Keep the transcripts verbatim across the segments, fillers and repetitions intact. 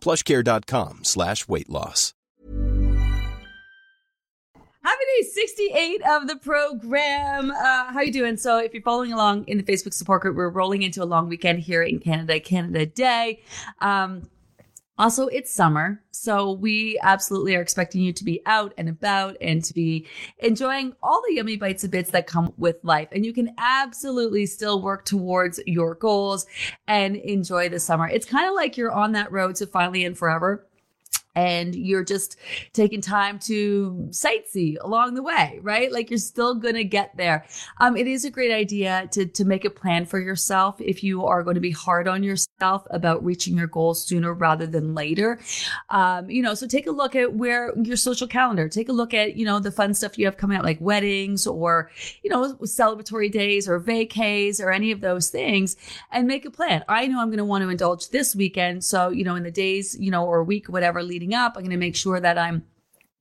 PlushCare.com slash weight loss. Happy day sixty-eight of the program. Uh, how you doing? So if you're following along in the Facebook support group, we're rolling into a long weekend here in Canada, Canada Day. Um, also, it's summer, so we absolutely are expecting you to be out and about and to be enjoying all the yummy bites and bits that come with life. And you can absolutely still work towards your goals and enjoy the summer. It's kind of like you're on that road to Finally and Forever, and you're just taking time to sightsee along the way, right? Like you're still going to get there. Um, it is a great idea to to make a plan for yourself if you are going to be hard on yourself about reaching your goals sooner rather than later. Um, you know, so take a look at where your social calendar, take a look at, you know, the fun stuff you have coming out like weddings or, you know, celebratory days or vacays or any of those things, and make a plan. I know I'm going to want to indulge this weekend. So, you know, in the days, you know, or week, whatever leading up, I'm going to make sure that I'm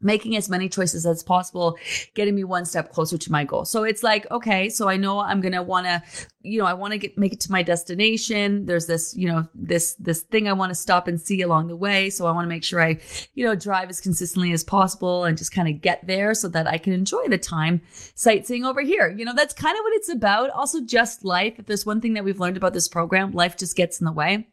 making as many choices as possible, getting me one step closer to my goal. So it's like, okay, so I know I'm going to want to, you know, I want to get, make it to my destination. There's this, you know, this, this thing I want to stop and see along the way. So I want to make sure I, you know, drive as consistently as possible and just kind of get there so that I can enjoy the time sightseeing over here. You know, that's kind of what it's about. Also just life. If there's one thing that we've learned about this program, life just gets in the way.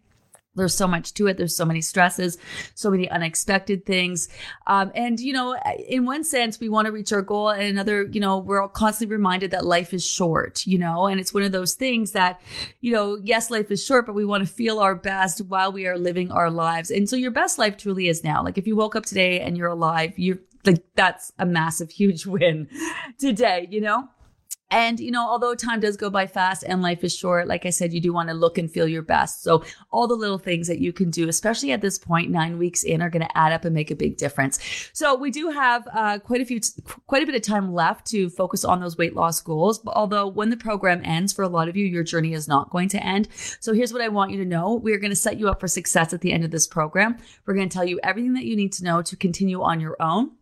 There's so much to it. There's so many stresses, so many unexpected things. Um, and, you know, in one sense, we want to reach our goal. And another, you know, we're all constantly reminded that life is short, you know, and it's one of those things that, you know, yes, life is short, but we want to feel our best while we are living our lives. And so your best life truly is now. Like if you woke up today and you're alive, you're like, that's a massive, huge win today, you know? And, you know, although time does go by fast and life is short, like I said, you do want to look and feel your best. So all the little things that you can do, especially at this point, nine weeks in, are going to add up and make a big difference. So we do have uh, quite a few, t- quite a bit of time left to focus on those weight loss goals. But although when the program ends, for a lot of you, your journey is not going to end. So here's what I want you to know. We're going to set you up for success at the end of this program. We're going to tell you everything that you need to know to continue on your own,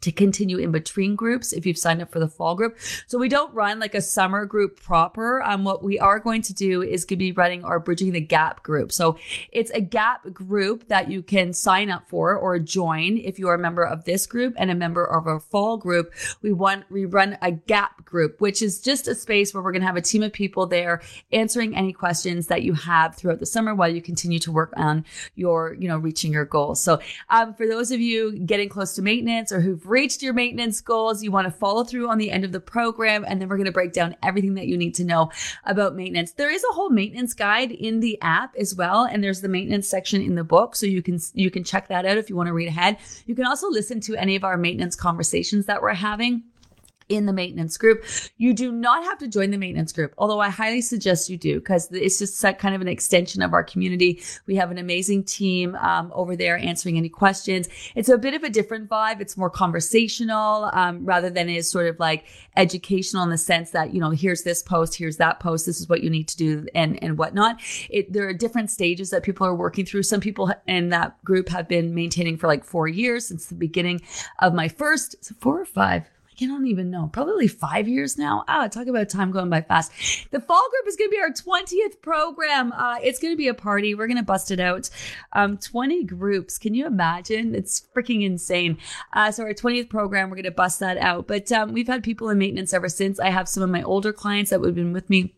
to continue in between groups if you've signed up for the fall group. So we don't run like a summer group proper. Um, what we are going to do is going to be running our Bridging the Gap group. So it's a gap group that you can sign up for or join if you are a member of this group and a member of our fall group. We want, we run a gap group, which is just a space where we're going to have a team of people there answering any questions that you have throughout the summer while you continue to work on your, you know, reaching your goals. So um, for those of you getting close to maintenance or who've reached your maintenance goals, you want to follow through on the end of the program, and then we're going to break down everything that you need to know about maintenance. There is a whole maintenance guide in the app as well, and there's the maintenance section in the book, so you can you can check that out if you want to read ahead. You can also listen to any of our maintenance conversations that we're having in the maintenance group. You do not have to join the maintenance group, although I highly suggest you do, because it's just kind of an extension of our community. We have an amazing team um, over there answering any questions. It's a bit of a different vibe. It's more conversational um, rather than it is sort of like educational in the sense that, you know, here's this post, here's that post, this is what you need to do and, and whatnot. It, there are different stages that people are working through. Some people in that group have been maintaining for like four years since the beginning of my first, four or five. I don't even know, probably five years now. Ah, talk about time going by fast. The fall group is going to be our twentieth program. Uh, it's going to be a party. We're going to bust it out. Um, twenty groups. Can you imagine? It's freaking insane. Uh, so our twentieth program, we're going to bust that out. But um, we've had people in maintenance ever since. I have some of my older clients that have been with me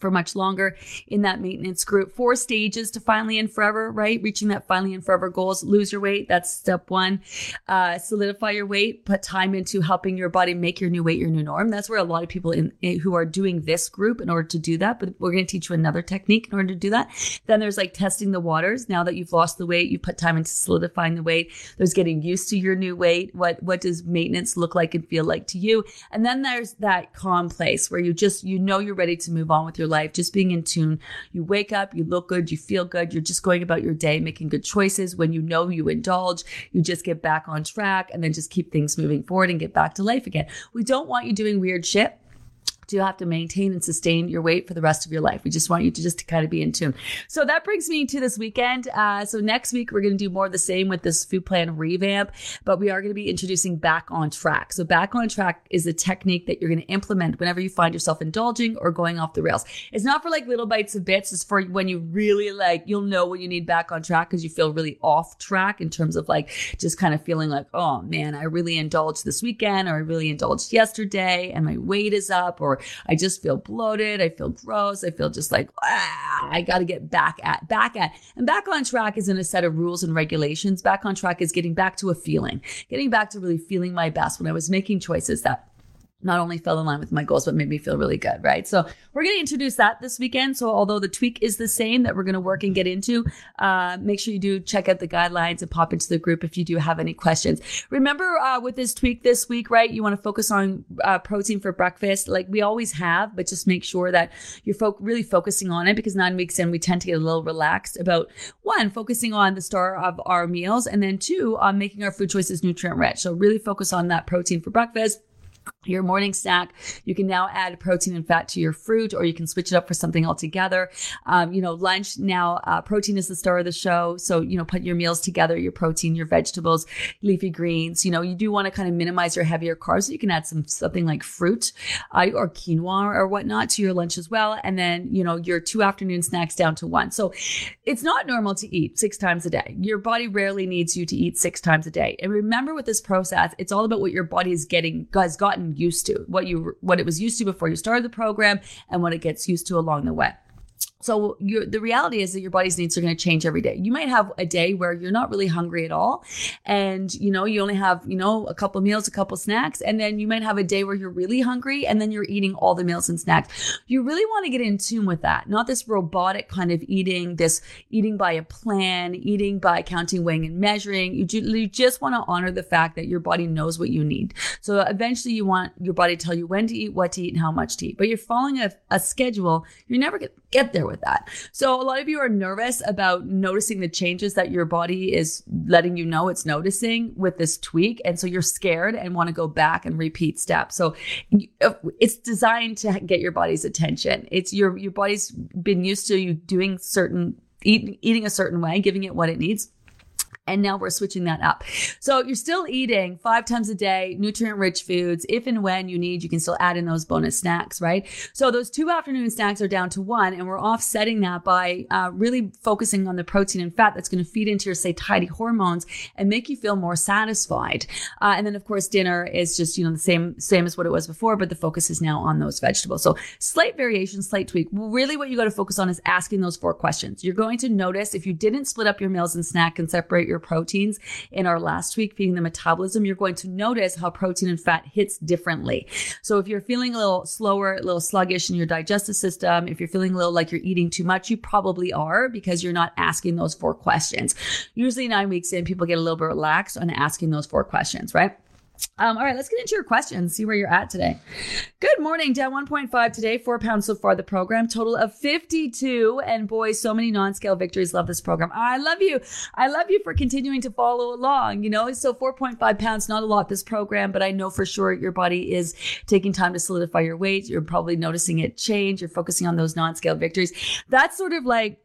for much longer in that maintenance group. Four stages to Finally and Forever, right? Reaching that Finally and Forever goals. Lose your weight. That's step one. Uh, solidify your weight. Put time into helping your body make your new weight your new norm. That's where a lot of people in, in who are doing this group in order to do that. But we're going to teach you another technique in order to do that. Then there's like testing the waters. Now that you've lost the weight, you put time into solidifying the weight. There's getting used to your new weight. What, what does maintenance look like and feel like to you? And then there's that calm place where you just, you know, you're ready to move on with your your life, just being in tune. You wake up, you look good, you feel good. You're just going about your day, making good choices. When you know you indulge, you just get back on track and then just keep things moving forward and get back to life again. We don't want you doing weird shit. You have to maintain and sustain your weight for the rest of your life. We just want you to just to kind of be in tune. So that brings me to this weekend. Uh, so next week, we're going to do more of the same with this food plan revamp, but we are going to be introducing Back on Track. So Back on Track is a technique that you're going to implement whenever you find yourself indulging or going off the rails. It's not for like little bites of bits. It's for when you really like, you'll know when you need back on track because you feel really off track in terms of like just kind of feeling like, oh man, I really indulged this weekend or I really indulged yesterday and my weight is up or I just feel bloated. I feel gross. I feel just like, ah, I got to get back at, back at. And Back on Track isn't a set of rules and regulations. Back on Track is getting back to a feeling, getting back to really feeling my best when I was making choices that not only fell in line with my goals, but made me feel really good, right? So we're going to introduce that this weekend. So although the tweak is the same that we're going to work and get into, uh, make sure you do check out the guidelines and pop into the group if you do have any questions. Remember uh, with this tweak this week, right, you want to focus on uh, protein for breakfast like we always have, but just make sure that you're fo- really focusing on it because nine weeks in, we tend to get a little relaxed about, one, focusing on the star of our meals, and then two, on making our food choices nutrient rich. So really focus on that protein for breakfast. Your morning snack, you can now add protein and fat to your fruit, or you can switch it up for something altogether. Um, you know, lunch now, uh, protein is the star of the show. So, you know, put your meals together, your protein, your vegetables, leafy greens. You know, you do want to kind of minimize your heavier carbs. So you can add some something like fruit uh, or quinoa or whatnot to your lunch as well. And then, you know, your two afternoon snacks down to one. So it's not normal to eat six times a day. Your body rarely needs you to eat six times a day. And remember with this process, it's all about what your body is getting, has gotten used to, what you what it was used to before you started the program and what it gets used to along the way. So your, the reality is that your body's needs are going to change every day. You might have a day where you're not really hungry at all. And, you know, you only have, you know, a couple meals, a couple snacks. And then you might have a day where you're really hungry and then you're eating all the meals and snacks. You really want to get in tune with that. Not this robotic kind of eating, this eating by a plan, eating by counting, weighing and measuring. You, ju- you just want to honor the fact that your body knows what you need. So eventually you want your body to tell you when to eat, what to eat and how much to eat. But you're following a, a schedule. You're never going to get there with that. So a lot of you are nervous about noticing the changes that your body is letting you know it's noticing with this tweak. And so you're scared and want to go back and repeat steps. So it's designed to get your body's attention. It's your, your body's been used to you doing certain, eat, eating a certain way, giving it what it needs. And now we're switching that up. So you're still eating five times a day, nutrient-rich foods. If and when you need, you can still add in those bonus snacks, right? So those two afternoon snacks are down to one, and we're offsetting that by uh, really focusing on the protein and fat that's going to feed into your satiety hormones and make you feel more satisfied. Uh, and then, of course, dinner is just, you know, the same same as what it was before, but the focus is now on those vegetables. So slight variation, slight tweak. Really what you got to focus on is asking those four questions. You're going to notice if you didn't split up your meals and snack and separate your proteins in our last week, feeding the metabolism, you're going to notice how protein and fat hits differently. So if you're feeling a little slower, a little sluggish in your digestive system, if you're feeling a little like you're eating too much, you probably are because you're not asking those four questions. Usually nine weeks in, people get a little bit relaxed on asking those four questions, right? Um, all right, let's get into your questions, see where you're at today. Good morning, down one point five today, four pounds so far the program, total of fifty-two. And boy, so many non-scale victories. Love this program. I love you. I love you for continuing to follow along, you know. So four point five pounds, not a lot this program, but I know for sure your body is taking time to solidify your weight. You're probably noticing it change. You're focusing on those non-scale victories. That's sort of like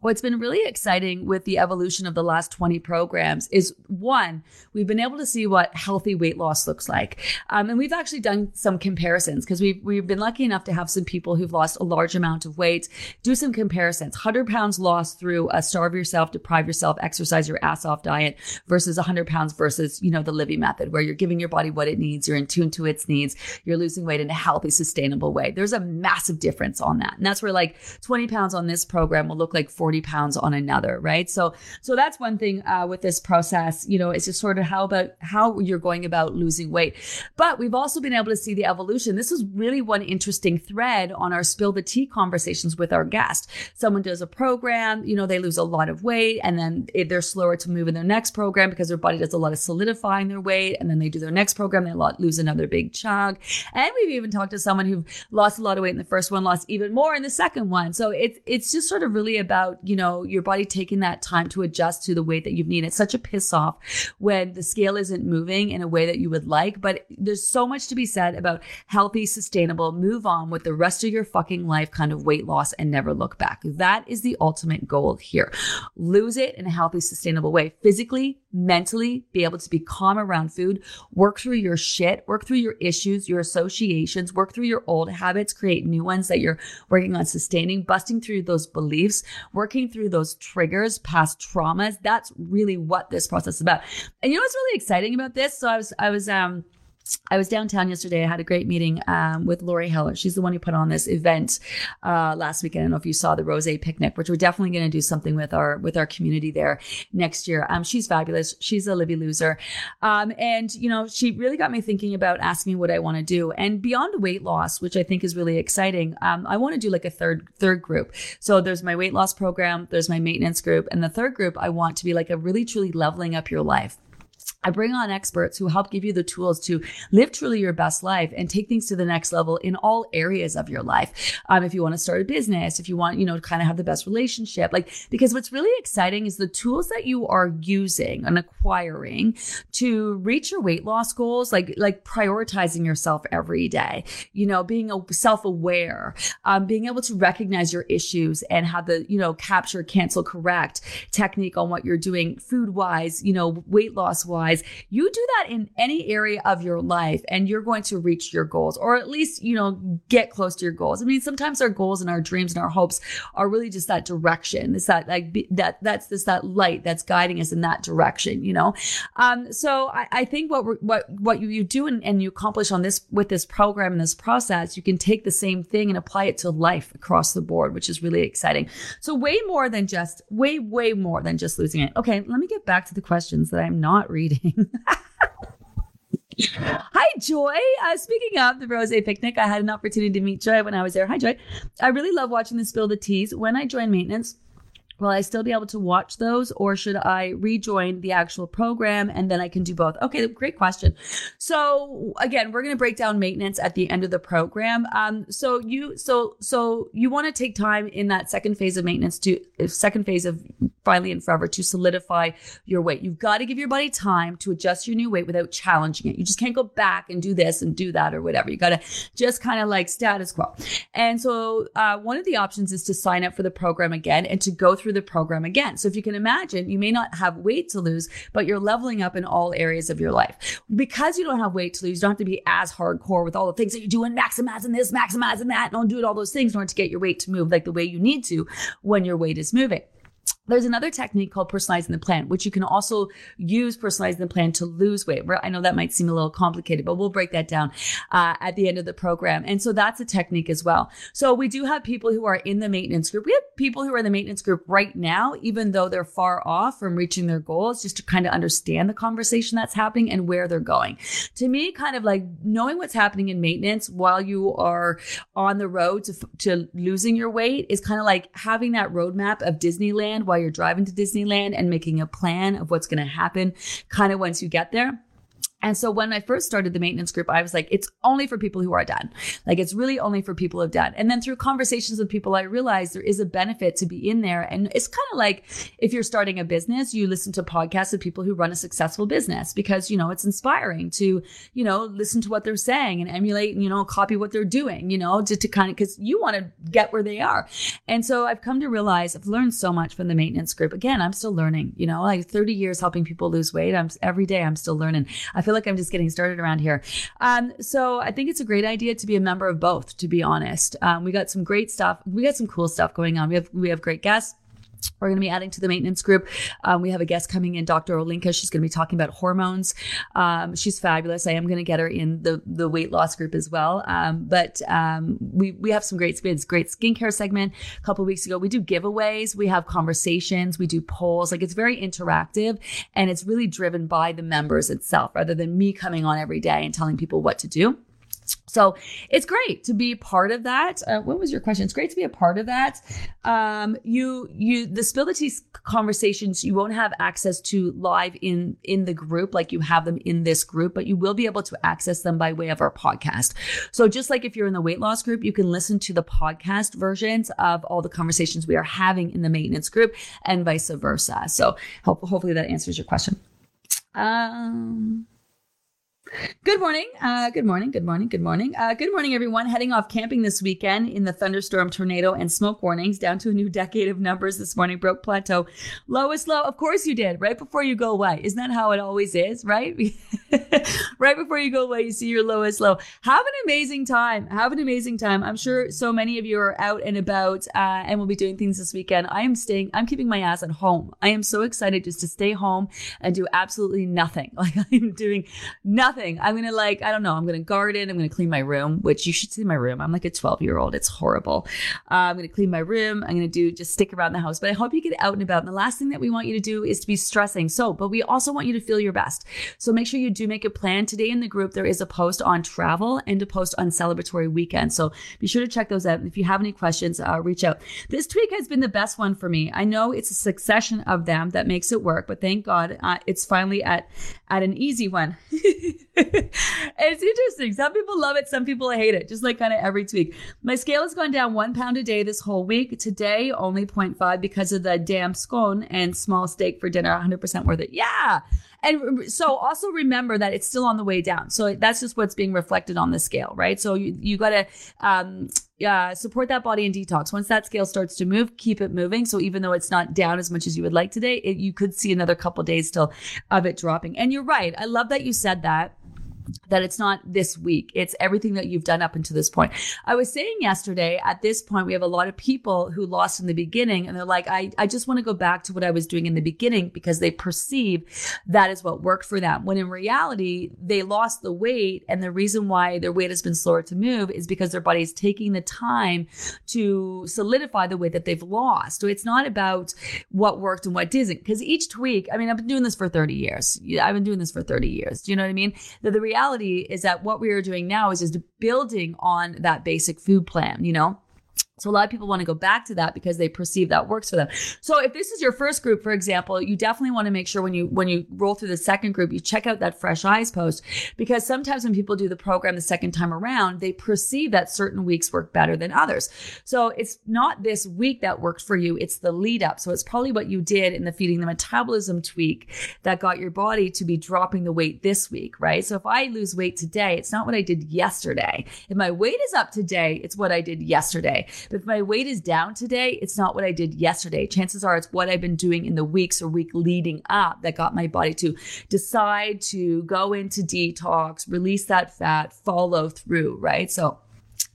what's been really exciting with the evolution of the last twenty programs is, one, we've been able to see what healthy weight loss looks like. Um, and we've actually done some comparisons because we've, we've been lucky enough to have some people who've lost a large amount of weight, do some comparisons, one hundred pounds lost through a starve yourself, deprive yourself, exercise your ass off diet versus one hundred pounds versus, you know, the Livy method where you're giving your body what it needs, you're in tune to its needs, you're losing weight in a healthy, sustainable way. There's a massive difference on that. And that's where like twenty pounds on this program will look like forty forty pounds on another, right? So, so that's one thing uh, with this process, you know, it's just sort of how about how you're going about losing weight. But we've also been able to see the evolution. This is really one interesting thread on our Spill the Tea conversations with our guest. Someone does a program, you know, they lose a lot of weight, and then it, they're slower to move in their next program because their body does a lot of solidifying their weight. And then they do their next program, they lose another big chunk. And we've even talked to someone who lost a lot of weight in the first one, lost even more in the second one. So it's, it's just sort of really about, you know, your body taking that time to adjust to the weight that you've needed. It's such a piss off when the scale isn't moving in a way that you would like, but there's so much to be said about healthy, sustainable, move on with the rest of your fucking life kind of weight loss and never look back. That is the ultimate goal here. Lose it in a healthy, sustainable way, physically, mentally, be able to be calm around food, work through your shit, work through your issues, your associations, work through your old habits, create new ones that you're working on sustaining, busting through those beliefs, working through those triggers, past traumas. That's really what this process is about. And you know what's really exciting about this? So I was, I was, um, I was downtown yesterday. I had a great meeting um, with Lori Heller. She's the one who put on this event uh, last weekend. I don't know if you saw the Rosé picnic, which we're definitely going to do something with our with our community there next year. Um, she's fabulous. She's a Livy loser. Um, and, you know, she really got me thinking about asking me what I want to do. And beyond weight loss, which I think is really exciting, um, I want to do like a third third group. So there's my weight loss program, there's my maintenance group, and the third group, I want to be like a really truly leveling up your life. I bring on experts who help give you the tools to live truly your best life and take things to the next level in all areas of your life. Um, if you want to start a business, if you want, you know, to kind of have the best relationship, like, because what's really exciting is the tools that you are using and acquiring to reach your weight loss goals, like, like prioritizing yourself every day, you know, being self-aware, um, being able to recognize your issues and have the, you know, capture, cancel, correct technique on what you're doing food-wise, you know, weight loss-wise. You do that in any area of your life and you're going to reach your goals, or at least, you know, get close to your goals. I mean, sometimes our goals and our dreams and our hopes are really just that direction. It's that, like, that, that's this, that light that's guiding us in that direction, you know? Um, so I, I think what we're, what, what you, you do and, and you accomplish on this, with this program and this process, you can take the same thing and apply it to life across the board, which is really exciting. So way more than just, way, way more than just losing it. Okay. Let me get back to the questions that I'm not reading. Hi, Joy. Uh, speaking of the Rosé picnic, I had an opportunity to meet Joy when I was there. Hi, Joy. I really love watching the Spill the Teas. When I join maintenance, will I still be able to watch those, or should I rejoin the actual program and then I can do both? Okay, great question. So again, we're going to break down maintenance at the end of the program. Um, so you, so so you want to take time in that second phase of maintenance to second phase of Finally and Forever to solidify your weight. You've got to give your body time to adjust your new weight without challenging it. You just can't go back and do this and do that or whatever. You got to just kind of like status quo. And so uh, one of the options is to sign up for the program again and to go through through the program again. So if you can imagine, you may not have weight to lose, but you're leveling up in all areas of your life. Because you don't have weight to lose, you don't have to be as hardcore with all the things that you do and maximizing this, maximizing that, and don't do all those things in order to get your weight to move like the way you need to when your weight is moving. There's another technique called personalizing the plan, which you can also use personalizing the plan to lose weight. I know that might seem a little complicated, but we'll break that down uh, at the end of the program. And so that's a technique as well. So we do have people who are in the maintenance group. We have people who are in the maintenance group right now, even though they're far off from reaching their goals, just to kind of understand the conversation that's happening and where they're going. To me, kind of like knowing what's happening in maintenance while you are on the road to, to losing your weight is kind of like having that roadmap of Disneyland while you're driving to Disneyland and making a plan of what's going to happen kind of once you get there. And so when I first started the maintenance group, I was like, it's only for people who are done. Like, it's really only for people who have done. And then through conversations with people, I realized there is a benefit to be in there. And it's kind of like if you're starting a business, you listen to podcasts of people who run a successful business because, you know, it's inspiring to, you know, listen to what they're saying and emulate and, you know, copy what they're doing, you know, just to kind of, because you want to get where they are. And so I've come to realize I've learned so much from the maintenance group. Again, I'm still learning, you know, like thirty years helping people lose weight. I'm every day I'm still learning. I feel like I'm just getting started around here. Um, so I think it's a great idea to be a member of both, to be honest. Um, we got some great stuff. We got some cool stuff going on. We have, we have great guests. We're going to be adding to the maintenance group. Um, we have a guest coming in, Doctor Olinka. She's going to be talking about hormones. Um, she's fabulous. I am going to get her in the, the weight loss group as well. Um, but um, we we have some great spins, great skincare segment. A couple of weeks ago, we do giveaways. We have conversations. We do polls. Like, it's very interactive, and it's really driven by the members itself rather than me coming on every day and telling people what to do. So it's great to be part of that. Uh, what was your question? It's great to be a part of that. Um, you, you, the Spill the Tea conversations, you won't have access to live in, in the group, like you have them in this group, but you will be able to access them by way of our podcast. So just like if you're in the weight loss group, you can listen to the podcast versions of all the conversations we are having in the maintenance group and vice versa. So hope, hopefully that answers your question. Um... Good morning. Uh, good morning. Good morning. Good morning. Uh, good morning, everyone. Heading off camping this weekend in the thunderstorm, tornado, and smoke warnings. Down to a new decade of numbers this morning. Broke plateau. Lowest low. Of course you did. Right before you go away. Isn't that how it always is, right? Right before you go away, you see your lowest low. Have an amazing time. Have an amazing time. I'm sure so many of you are out and about uh, and will be doing things this weekend. I am staying. I'm keeping my ass at home. I am so excited just to stay home and do absolutely nothing. Like, I'm doing nothing. I'm going to like, I don't know. I'm going to garden. I'm going to clean my room, which you should see my room. I'm like a twelve year old. It's horrible. Uh, I'm going to clean my room. I'm going to do just stick around the house, but I hope you get out and about. And the last thing that we want you to do is to be stressing. So, but we also want you to feel your best. So make sure you do make a plan. Today in the group, there is a post on travel and a post on celebratory weekend. So be sure to check those out. And if you have any questions, uh, reach out. This tweak has been the best one for me. I know it's a succession of them that makes it work, but thank God uh, it's finally at, at an easy one. It's interesting. Some people love it. Some people hate it. Just like kind of every tweak. My scale has gone down one pound a day this whole week. Today, only zero point five because of the damn scone and small steak for dinner. one hundred percent worth it. Yeah. And so also remember that it's still on the way down. So that's just what's being reflected on the scale, right? So you, you got to... Um, Uh, support that body and detox. Once that scale starts to move, keep it moving. So even though it's not down as much as you would like today, it, you could see another couple of days still of it dropping. And you're right. I love that you said that. That it's not this week. It's everything that you've done up until this point. I was saying yesterday, at this point, we have a lot of people who lost in the beginning and they're like, I, I just want to go back to what I was doing in the beginning because they perceive that is what worked for them. When in reality, they lost the weight. And the reason why their weight has been slower to move is because their body is taking the time to solidify the weight that they've lost. So it's not about what worked and what didn't. Because each tweak, I mean, I've been doing this for thirty years. I've been doing this for thirty years. Do you know what I mean? The, the reality is that what we are doing now is just building on that basic food plan, you know? So a lot of people want to go back to that because they perceive that works for them. So if this is your first group, for example, you definitely want to make sure when you when you roll through the second group, you check out that Fresh Eyes post, because sometimes when people do the program the second time around, they perceive that certain weeks work better than others. So it's not this week that worked for you. It's the lead up. So it's probably what you did in the feeding the metabolism tweak that got your body to be dropping the weight this week, right? So if I lose weight today, it's not what I did yesterday. If my weight is up today, it's what I did yesterday. But if my weight is down today, it's not what I did yesterday. Chances are it's what I've been doing in the weeks or week leading up that got my body to decide to go into detox, release that fat, follow through, right? So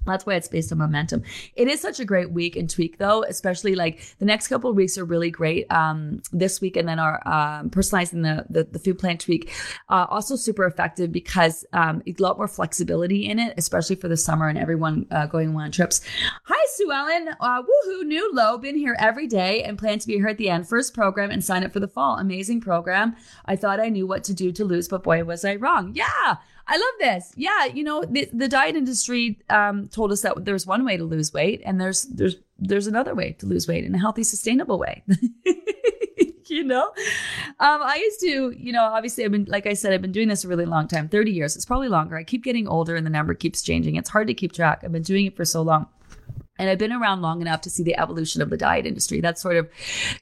that's why it's based on momentum. It is such a great week and tweak though, especially like the next couple of weeks are really great. Um, this week and then our um, personalizing the, the the food plan tweak, uh, also super effective because um, it's a lot more flexibility in it, especially for the summer and everyone uh, going on trips. Hi, Sue Ellen. Uh, woohoo, new low. Been here every day and plan to be here at the end. First program and sign up for the fall. Amazing program. I thought I knew what to do to lose, but boy, was I wrong. Yeah. I love this. Yeah. You know, the, the diet industry um, told us that there's one way to lose weight and there's, there's, there's another way to lose weight in a healthy, sustainable way. You know, um, I used to, you know, obviously I've been, like I said, I've been doing this a really long time, thirty years. It's probably longer. I keep getting older and the number keeps changing. It's hard to keep track. I've been doing it for so long. And I've been around long enough to see the evolution of the diet industry. That's sort of,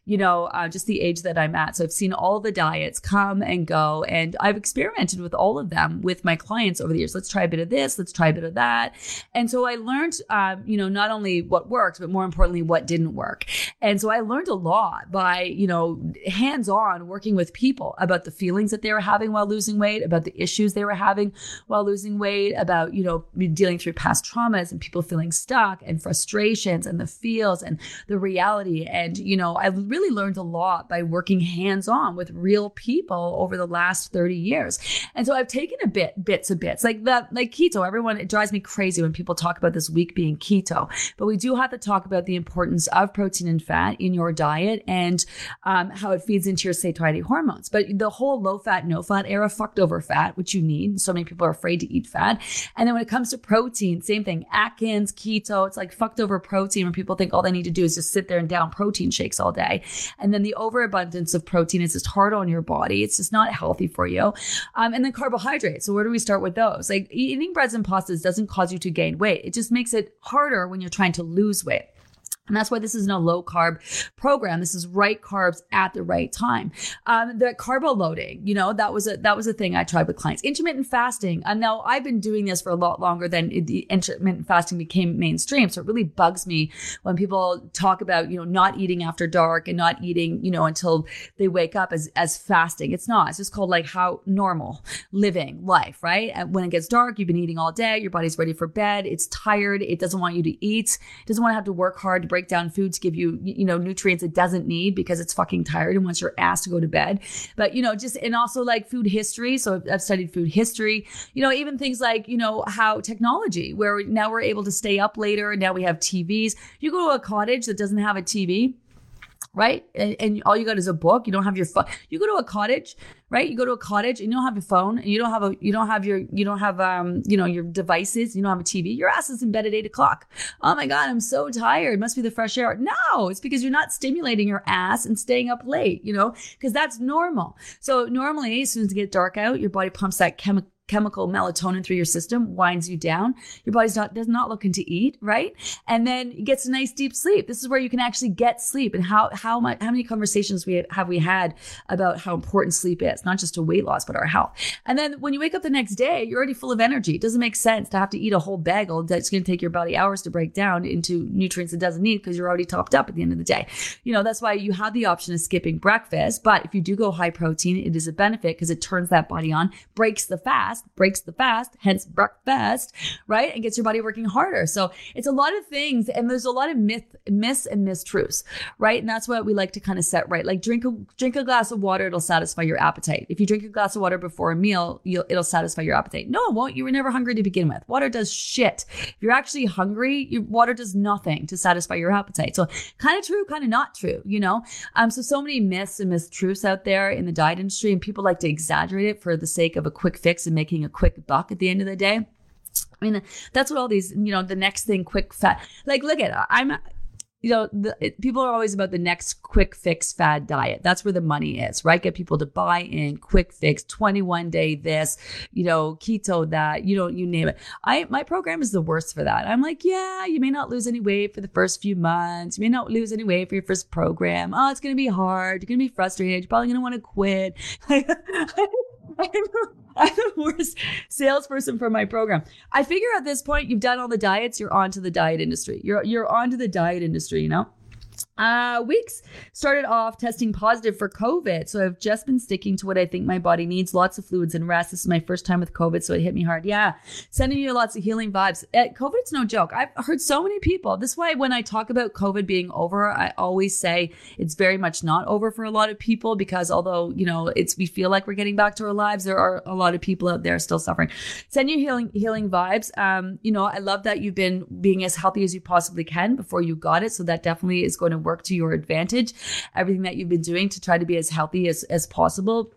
you know, uh, just the age that I'm at. So I've seen all the diets come and go, and I've experimented with all of them with my clients over the years. Let's try a bit of this. Let's try a bit of that. And so I learned, um, you know, not only what worked, but more importantly, what didn't work. And so I learned a lot by, you know, hands-on working with people about the feelings that they were having while losing weight, about the issues they were having while losing weight, about, you know, dealing through past traumas and people feeling stuck and frustrated frustrations and the feels and the reality. And, you know, I really learned a lot by working hands-on with real people over the last thirty years. And so I've taken a bit, bits of bits like that, like keto, everyone, it drives me crazy when people talk about this week being keto, but we do have to talk about the importance of protein and fat in your diet and um, how it feeds into your satiety hormones. But the whole low fat, no fat era fucked over fat, which you need. So many people are afraid to eat fat. And then when it comes to protein, same thing, Atkins, keto, it's like fucked over protein when people think all they need to do is just sit there and down protein shakes all day. And then the overabundance of protein is just hard on your body. It's just not healthy for you. Um, and then carbohydrates. So where do we start with those? Like eating breads and pastas doesn't cause you to gain weight. It just makes it harder when you're trying to lose weight. And that's why this isn't a low carb program. This is right carbs at the right time. Um, the carbo loading, you know, that was a, that was a thing I tried with clients. Intermittent fasting. And now I've been doing this for a lot longer than it, the intermittent fasting became mainstream. So it really bugs me when people talk about, you know, not eating after dark and not eating, you know, until they wake up as, as fasting. It's not, it's just called like how normal living life, right? And when it gets dark, you've been eating all day, your body's ready for bed. It's tired. It doesn't want you to eat. It doesn't want to have to work hard to break break down food to give you, you know, nutrients it doesn't need because it's fucking tired and wants your ass to go to bed. But, you know, just, and also like food history. So I've studied food history, you know, even things like, you know, how technology, where now we're able to stay up later. Now we have T Vs. You go to a cottage that doesn't have a T V, right? And, and all you got is a book. You don't have your phone. You go to a cottage, right? You go to a cottage and you don't have a phone and you don't have a, you don't have your, you don't have, um, you know, your devices. You don't have a T V. Your ass is in bed at eight o'clock. Oh my God, I'm so tired. Must be the fresh air. No, it's because you're not stimulating your ass and staying up late, you know, because that's normal. So normally as soon as it gets dark out, your body pumps that chemical, chemical melatonin through your system, winds you down. Your body's not, does not looking to eat, right? And then it gets a nice deep sleep. This is where you can actually get sleep. And how, how much, how many conversations we have, have we had about how important sleep is, not just to weight loss, but our health. And then when you wake up the next day, you're already full of energy. It doesn't make sense to have to eat a whole bagel that's going to take your body hours to break down into nutrients it doesn't need because you're already topped up at the end of the day. You know, that's why you have the option of skipping breakfast. But if you do go high protein, it is a benefit because it turns that body on, breaks the fast, breaks the fast, hence breakfast, right? And gets your body working harder. So it's a lot of things. And there's a lot of myth, myths and mistruths, right? And that's what we like to kind of set right. Like drink a, drink a glass of water, it'll satisfy your appetite. If you drink a glass of water before a meal, you'll, it'll satisfy your appetite. No, it won't. You were never hungry to begin with. Water does shit. If you're actually hungry, your water does nothing to satisfy your appetite. So kind of true, kind of not true, you know? Um, so, so many myths and mistruths out there in the diet industry, and people like to exaggerate it for the sake of a quick fix and making a quick buck at the end of the day. I mean, that's what all these, you know, the next thing, quick fat, like, look at, I'm, you know, the, it, people are always about the next quick fix fad diet. That's where the money is, right? Get people to buy in, quick fix, twenty-one day this, you know, keto that, you know, you name it. I, my program is the worst for that. I'm like, yeah, you may not lose any weight for the first few months. You may not lose any weight for your first program. Oh, it's going to be hard. You're going to be frustrated. You're probably going to want to quit. I'm, I'm the worst salesperson for my program. I figure at this point, you've done all the diets. You're onto the diet industry. You're you're onto the diet industry, you know? Uh, weeks started off testing positive for COVID. So I've just been sticking to what I think my body needs. Lots of fluids and rest. This is my first time with COVID. So it hit me hard. Yeah. Sending you lots of healing vibes. COVID's no joke. I've heard so many people. This is why when I talk about COVID being over, I always say it's very much not over for a lot of people, because although, you know, it's, we feel like we're getting back to our lives, there are a lot of people out there still suffering. Send you healing, healing vibes. Um, you know, I love that you've been being as healthy as you possibly can before you got it. So that definitely is going to work to your advantage, everything that you've been doing to try to be as healthy as, as possible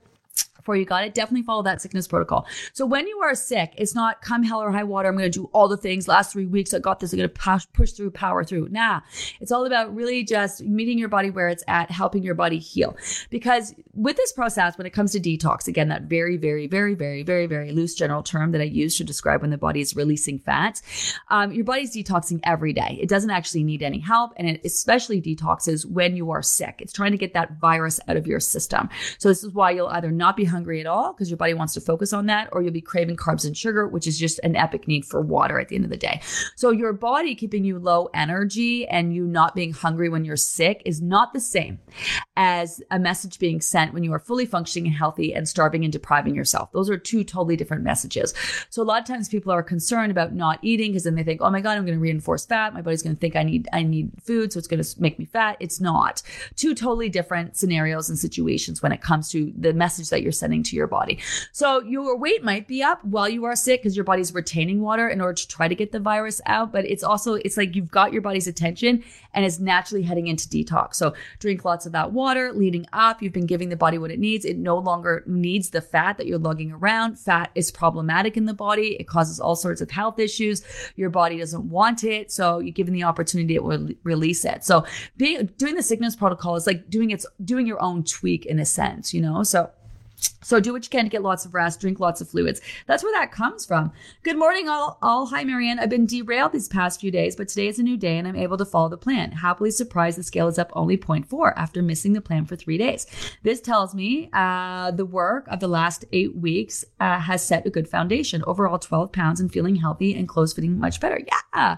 before you got it. Definitely follow that sickness protocol. So when you are sick, it's not come hell or high water. I'm going to do all the things. Last three weeks, I got this. I'm going to push, push through, power through. Nah, it's all about really just meeting your body where it's at, helping your body heal. Because with this process, when it comes to detox, again, that very, very, very, very, very, very loose general term that I use to describe when the body is releasing fat, um, your body's detoxing every day. It doesn't actually need any help. And it especially detoxes when you are sick. It's trying to get that virus out of your system. So this is why you'll either not be hungry at all because your body wants to focus on that, or you'll be craving carbs and sugar, which is just an epic need for water at the end of the day. So your body keeping you low energy and you not being hungry when you're sick is not the same as a message being sent when you are fully functioning and healthy and starving and depriving yourself. Those are two totally different messages. So a lot of times people are concerned about not eating because then they think, oh my God, I'm going to reinforce fat. My body's going to think I need, I need food, so it's going to make me fat. It's not. Two totally different scenarios and situations when it comes to the message that you're sending to your body. So your weight might be up while you are sick because your body's retaining water in order to try to get the virus out. But it's also, it's like you've got your body's attention and it's naturally heading into detox. So drink lots of that water leading up. You've been giving the body what it needs. It no longer needs the fat that you're lugging around. Fat is problematic in the body. It causes all sorts of health issues. Your body doesn't want it. So you're given the opportunity, it will release it. So being, doing the sickness protocol is like doing it's doing your own tweak in a sense, you know? So So do what you can to get lots of rest, drink lots of fluids. That's where that comes from. Good morning, all. all. Hi, Marianne. I've been derailed these past few days, but today is a new day and I'm able to follow the plan. Happily surprised the scale is up only zero point four after missing the plan for three days. This tells me uh, the work of the last eight weeks uh, has set a good foundation. Overall, twelve pounds and feeling healthy and clothes fitting much better. Yeah.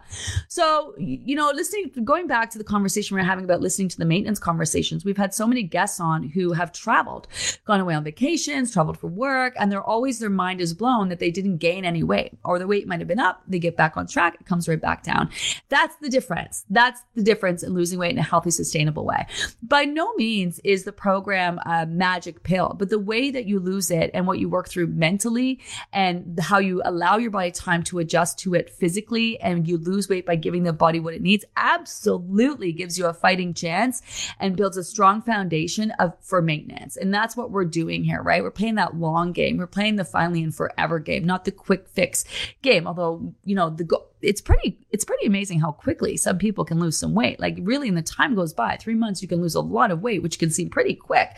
So, you know, listening, going back to the conversation we we're having about listening to the maintenance conversations, we've had so many guests on who have traveled, gone away on vacation, traveled for work, and they're always, their mind is blown that they didn't gain any weight, or the weight might have been up, they get back on track, it comes right back down. That's the difference. That's the difference in losing weight in a healthy, sustainable way. By no means is the program a magic pill, but the way that you lose it and what you work through mentally and how you allow your body time to adjust to it physically and you lose weight by giving the body what it needs absolutely gives you a fighting chance and builds a strong foundation of for maintenance. And that's what we're doing here. Right? We're playing that long game. We're playing the finally and forever game, not the quick fix game. Although, you know, the go- it's pretty, it's pretty amazing how quickly some people can lose some weight. Like really, in the time goes by, three months, you can lose a lot of weight, which can seem pretty quick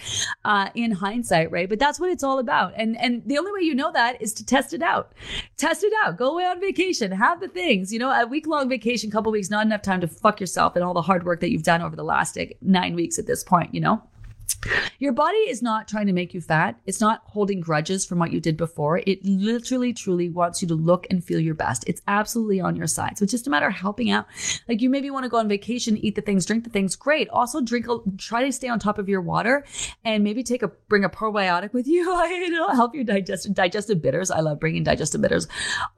uh, in hindsight, right? But that's what it's all about. And and the only way you know that is to test it out, test it out, go away on vacation, have the things, you know, a week long vacation, couple weeks, not enough time to fuck yourself and all the hard work that you've done over the last like, nine weeks at this point, you know? Your body is not trying to make you fat. It's not holding grudges from what you did before. It literally, truly wants you to look and feel your best. It's absolutely on your side. So it's just a matter of helping out. Like you maybe want to go on vacation, eat the things, drink the things. Great. Also drink, try to stay on top of your water and maybe take a, bring a probiotic with you. It'll help your digestive, digestive bitters. I love bringing digestive bitters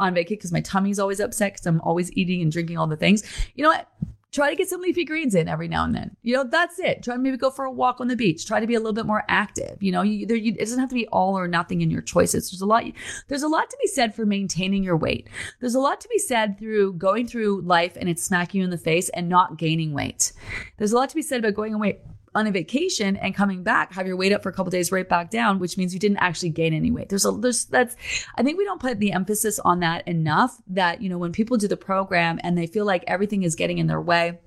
on vacation because my tummy's always upset because I'm always eating and drinking all the things. You know what? Try to get some leafy greens in every now and then. You know, that's it. Try to maybe go for a walk on the beach. Try to be a little bit more active. You know, you, there, you, it doesn't have to be all or nothing in your choices. There's a lot, there's a lot to be said for maintaining your weight. There's a lot to be said through going through life and it's smacking you in the face and not gaining weight. There's a lot to be said about going away on a vacation and coming back, have your weight up for a couple of days, right back down, which means you didn't actually gain any weight. There's a, there's, that's, I think we don't put the emphasis on that enough that, you know, when people do the program and they feel like everything is getting in their way,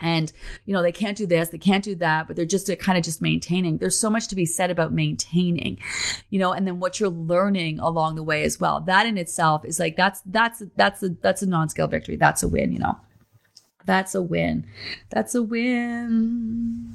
and, you know, they can't do this, they can't do that, but they're just kind of just maintaining. There's so much to be said about maintaining, you know, and then what you're learning along the way as well. That in itself is like, that's, that's, that's a, that's a non-scale victory. That's a win, you know, that's a win. That's a win.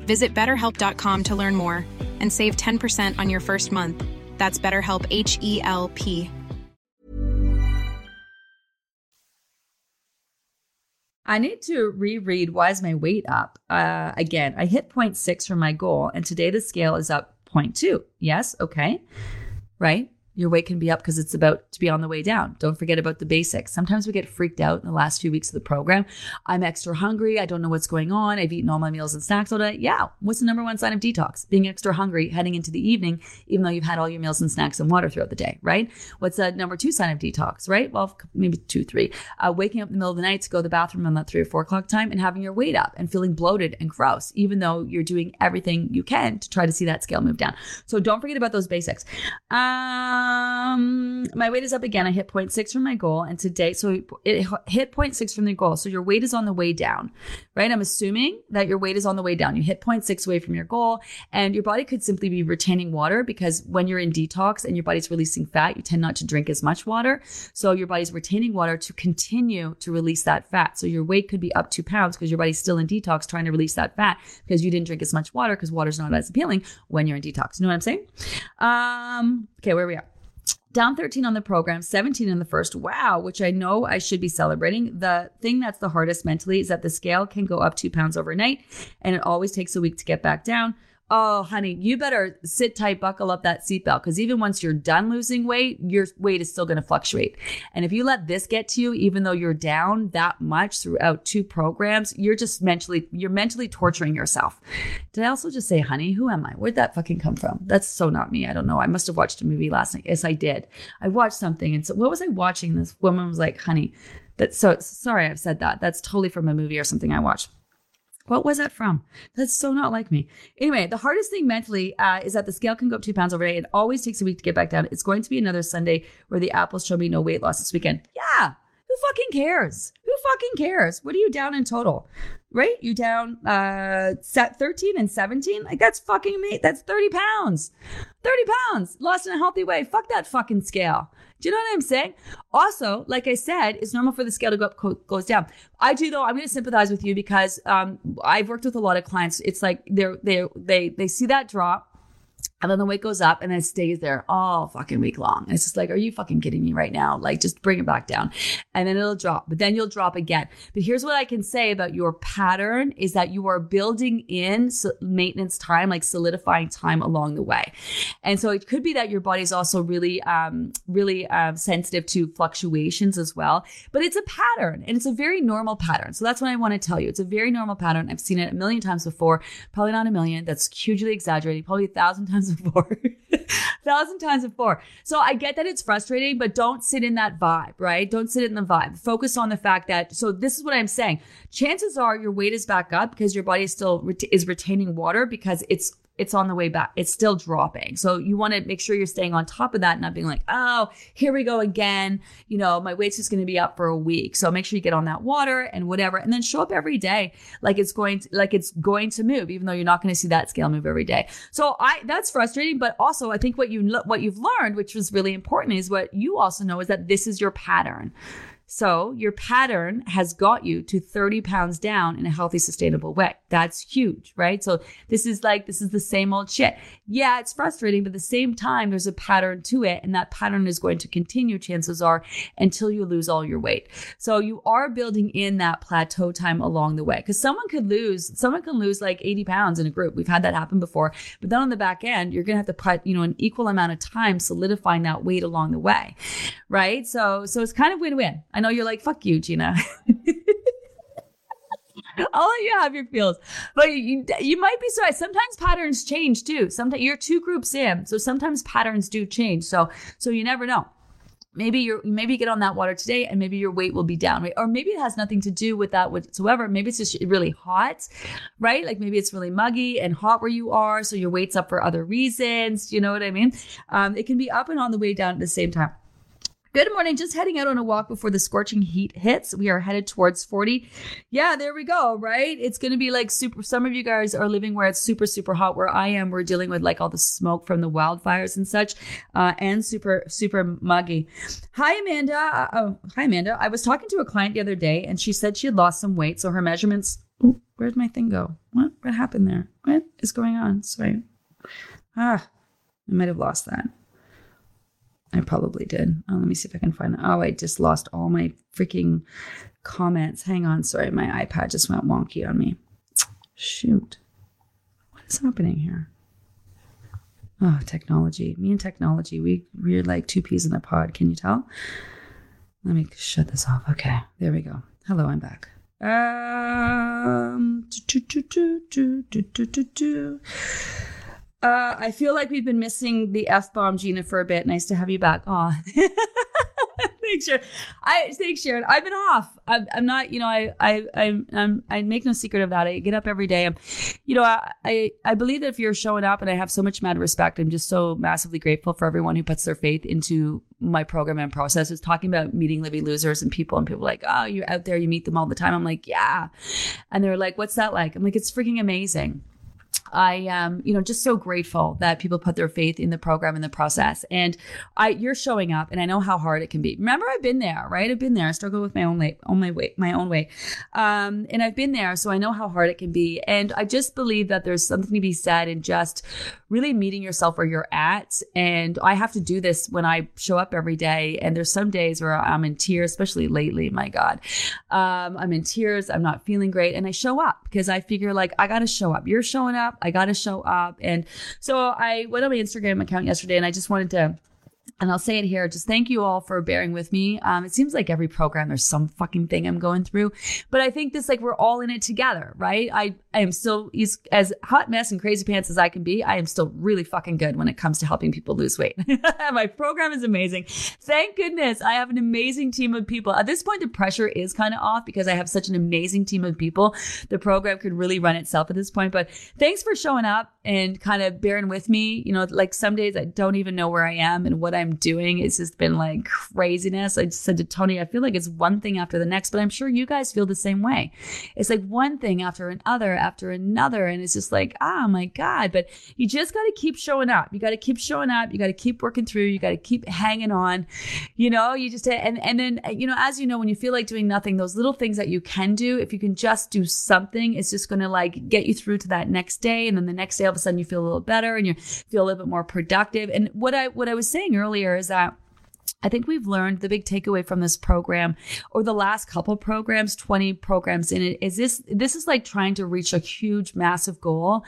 Visit BetterHelp dot com to learn more and save ten percent on your first month. That's BetterHelp, H E L P. I need to reread Why Is My Weight Up? Uh, again, I hit zero point six for my goal, and today the scale is up zero point two. Yes? Okay. Right? your weight can be up because it's about to be on the way down. Don't forget about the basics. Sometimes we get freaked out in the last few weeks of the program. I'm extra hungry. I don't know what's going on. I've eaten all my meals and snacks all day. Yeah. What's the number one sign of detox? Being extra hungry heading into the evening, even though you've had all your meals and snacks and water throughout the day, right? What's the number two sign of detox, right? Well, maybe two, three. Uh, waking up in the middle of the night to go to the bathroom on that three or four o'clock time and having your weight up and feeling bloated and gross, even though you're doing everything you can to try to see that scale move down. So don't forget about those basics. Um, my weight is up again. I hit point six from my goal, and today, so it hit point six from the goal. So your weight is on the way down, right? I'm assuming that your weight is on the way down. You hit point six away from your goal, and your body could simply be retaining water because when you're in detox and your body's releasing fat, you tend not to drink as much water. So your body's retaining water to continue to release that fat. So your weight could be up two pounds because your body's still in detox trying to release that fat because you didn't drink as much water because water's not as appealing when you're in detox. You know what I'm saying? Um, okay, where we are. Down thirteen on the program, seventeen in the first. Wow, which I know I should be celebrating. The thing that's the hardest mentally is that the scale can go up two pounds overnight, and it always takes a week to get back down. Oh, honey, you better sit tight, buckle up that seatbelt, because even once you're done losing weight, your weight is still going to fluctuate. And if you let this get to you, even though you're down that much throughout two programs, you're just mentally, you're mentally torturing yourself. Did I also just say, honey, who am I? Where'd that fucking come from? That's so not me. I don't know. I must have watched a movie last night. Yes, I did. I watched something. And so what was I watching? This woman was like, honey, that's so, sorry I've said that. That's totally from a movie or something I watched. What was that from? That's so not like me. Anyway, the hardest thing mentally uh, is that the scale can go up two pounds overnight. It always takes a week to get back down. It's going to be another Sunday where the apples show me no weight loss this weekend. Yeah. Who fucking cares? Who fucking cares? What are you down in total? Right? You down uh, thirteen and seventeen? Like, that's fucking me. That's thirty pounds. thirty pounds lost in a healthy way. Fuck that fucking scale. Do you know what I'm saying? Also, like I said, it's normal for the scale to go up, goes down. I do though. I'm going to sympathize with you because um, I've worked with a lot of clients. It's like they're, they they they see that drop. And then the weight goes up and it stays there all fucking week long. And it's just like, are you fucking kidding me right now? Like, just bring it back down. And then it'll drop, but then you'll drop again. But here's what I can say about your pattern is that you are building in maintenance time, like solidifying time along the way. And so it could be that your body's also really, um, really um, sensitive to fluctuations as well. But it's a pattern, and it's a very normal pattern. So that's what I want to tell you. It's a very normal pattern. I've seen it a million times before, probably not a million. That's hugely exaggerating, probably a thousand times before. thousand times before. So I get that it's frustrating, but don't sit in that vibe, right? Don't sit in the vibe. Focus on the fact that, so this is what I'm saying. Chances are your weight is back up because your body is still ret- is retaining water because it's it's on the way back. It's still dropping. So you want to make sure you're staying on top of that and not being like, oh, here we go again. You know, my weight's just going to be up for a week. So make sure you get on that water and whatever, and then show up every day like it's going to, like it's going to move, even though you're not going to see that scale move every day. So I, that's frustrating. But also I think what you, what you've learned, which was really important, is what you also know is that this is your pattern. So your pattern has got you to thirty pounds down in a healthy, sustainable way. That's huge, right? So this is like, this is the same old shit. Yeah, it's frustrating, but at the same time, there's a pattern to it. And that pattern is going to continue, chances are, until you lose all your weight. So you are building in that plateau time along the way. Because someone could lose, someone can lose like eighty pounds in a group. We've had that happen before. But then on the back end, you're going to have to put, you know, an equal amount of time solidifying that weight along the way, right? So, so it's kind of win-win. I know you're like, fuck you, Gina. I'll let you have your feels, but you, you might be surprised. Sometimes patterns change too. Sometimes you're two groups in, so sometimes patterns do change. So, so you never know. Maybe you're, maybe you get on that water today and maybe your weight will be down, right? Or maybe it has nothing to do with that whatsoever. Maybe it's just really hot, right? Like maybe it's really muggy and hot where you are. So your weight's up for other reasons. You know what I mean? Um, it can be up and on the way down at the same time. Good morning. Just heading out on a walk before the scorching heat hits. We are headed towards forty. Yeah, there we go, right? It's going to be like super, some of you guys are living where it's super, super hot. Where I am, we're dealing with like all the smoke from the wildfires and such, uh, and super, super muggy. Hi, Amanda. Uh, oh, hi, Amanda. I was talking to a client the other day and she said she had lost some weight. So her measurements, ooh, where'd my thing go? What? What happened there? What is going on? Sorry. Ah, I might've lost that. I probably did. Oh, let me see if I can find it. Oh, I just lost all my freaking comments. Hang on. Sorry. My iPad just went wonky on me. Shoot. What is happening here? Oh, technology. Me and technology. We, we're like two peas in a pod. Can you tell? Let me shut this off. Okay. There we go. Hello, I'm back. Um, do, do, do, do, do, do, do, do. Uh, I feel like we've been missing the F-bomb, Gina, for a bit. Nice to have you back. Aw. Thanks, Sharon. I, thanks, Sharon. I've been off. I'm, I'm not, you know, I, I, I'm, I'm, I make no secret of that. I get up every day. I'm, you know, I, I, I believe that if you're showing up, and I have so much mad respect, I'm just so massively grateful for everyone who puts their faith into my program and process. Is talking about meeting Livy losers and people, and people are like, oh, you're out there, you meet them all the time. I'm like, yeah. And they're like, what's that like? I'm like, it's freaking amazing. I am, you know, just so grateful that people put their faith in the program and the process. And I, you're showing up, and I know how hard it can be. Remember, I've been there, right? I've been there. I struggle with my own way, on my way, my own way. Um, and I've been there, so I know how hard it can be. And I just believe that there's something to be said in just really meeting yourself where you're at. And I have to do this when I show up every day. And there's some days where I'm in tears, especially lately. My God, um, I'm in tears. I'm not feeling great, and I show up because I figure like I got to show up. You're showing up. I got to show up. And so I went on my Instagram account yesterday, and I just wanted to, and I'll say it here, just thank you all for bearing with me. Um, it seems like every program, there's some fucking thing I'm going through, but I think this, like, we're all in it together, right? I, I am still as hot mess and crazy pants as I can be. I am still really fucking good when it comes to helping people lose weight. My program is amazing. Thank goodness. I have an amazing team of people. At this point, the pressure is kind of off because I have such an amazing team of people. The program could really run itself at this point, but thanks for showing up and kind of bearing with me. You know, like some days I don't even know where I am and what I'm doing. It's just been like craziness. I just said to Tony, I feel like it's one thing after the next, but I'm sure you guys feel the same way. It's like one thing after another after another. And it's just like, oh my God, but you just got to keep showing up. You got to keep showing up. You got to keep working through. You got to keep hanging on, you know, you just, and, and then, you know, as you know, when you feel like doing nothing, those little things that you can do, if you can just do something, it's just going to like get you through to that next day. And then the next day, all of a sudden you feel a little better and you feel a little bit more productive. And what I, what I was saying earlier is that I think we've learned the big takeaway from this program, or the last couple programs, twenty programs in it, is this, this is like trying to reach a huge, massive goal,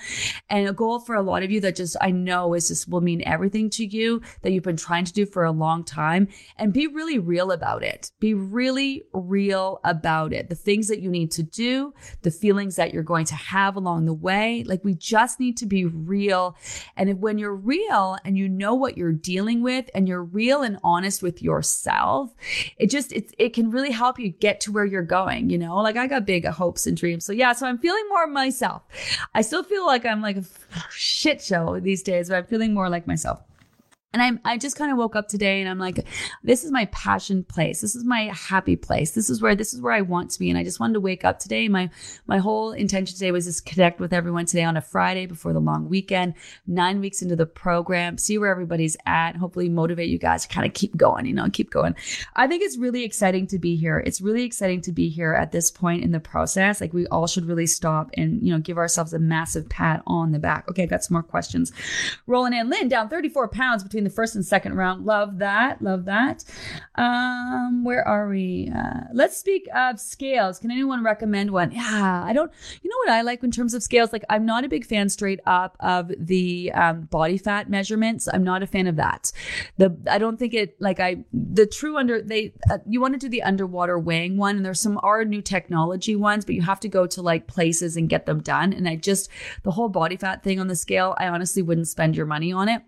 and a goal for a lot of you that just, I know is just will mean everything to you, that you've been trying to do for a long time, and be really real about it. Be really real about it. The things that you need to do, the feelings that you're going to have along the way. Like, we just need to be real. And when you're real and you know what you're dealing with, and you're real and honest with yourself, it just, it, it can really help you get to where you're going. You know, like I got big hopes and dreams. So yeah, so I'm feeling more myself. I still feel like I'm like a shit show these days, but I'm feeling more like myself. And I'm, I just kind of woke up today and I'm like, this is my passion place. This is my happy place. This is where, this is where I want to be. And I just wanted to wake up today. My, my whole intention today was just connect with everyone today on a Friday before the long weekend, nine weeks into the program, see where everybody's at, hopefully motivate you guys to kind of keep going, you know, keep going. I think it's really exciting to be here. It's really exciting to be here at this point in the process. Like, we all should really stop and, you know, give ourselves a massive pat on the back. Okay. I've got some more questions rolling in. Lynn, down thirty-four pounds between the first and second round. Love that. Love that. Um, where are we? Uh, let's speak of scales. Can anyone recommend one? Yeah, I don't, you know what I like in terms of scales? Like, I'm not a big fan straight up of the um, body fat measurements. I'm not a fan of that. The, I don't think it, like I, the true under, they, uh, you want to do the underwater weighing one, and there's some are new technology ones, but you have to go to like places and get them done. And I just, the whole body fat thing on the scale, I honestly wouldn't spend your money on it.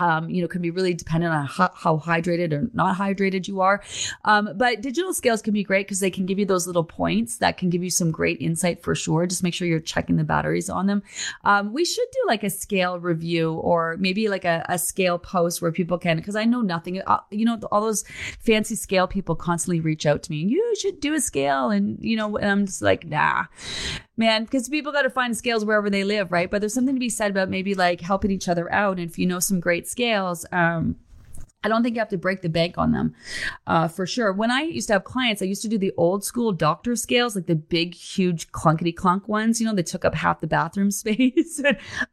Um, you know, can be really dependent on how, how hydrated or not hydrated you are. Um, but digital scales can be great because they can give you those little points that can give you some great insight for sure. Just make sure you're checking the batteries on them. Um, we should do like a scale review, or maybe like a, a scale post where people can, because I know nothing, uh, you know, all those fancy scale people constantly reach out to me. You should do a scale. And, you know, and I'm just like, nah, man, because people got to find scales wherever they live, right? But there's something to be said about maybe like helping each other out. And if you know some great scales, um, I don't think you have to break the bank on them, uh, for sure. When I used to have clients, I used to do the old school doctor scales, like the big, huge clunkety clunk ones, you know, they took up half the bathroom space.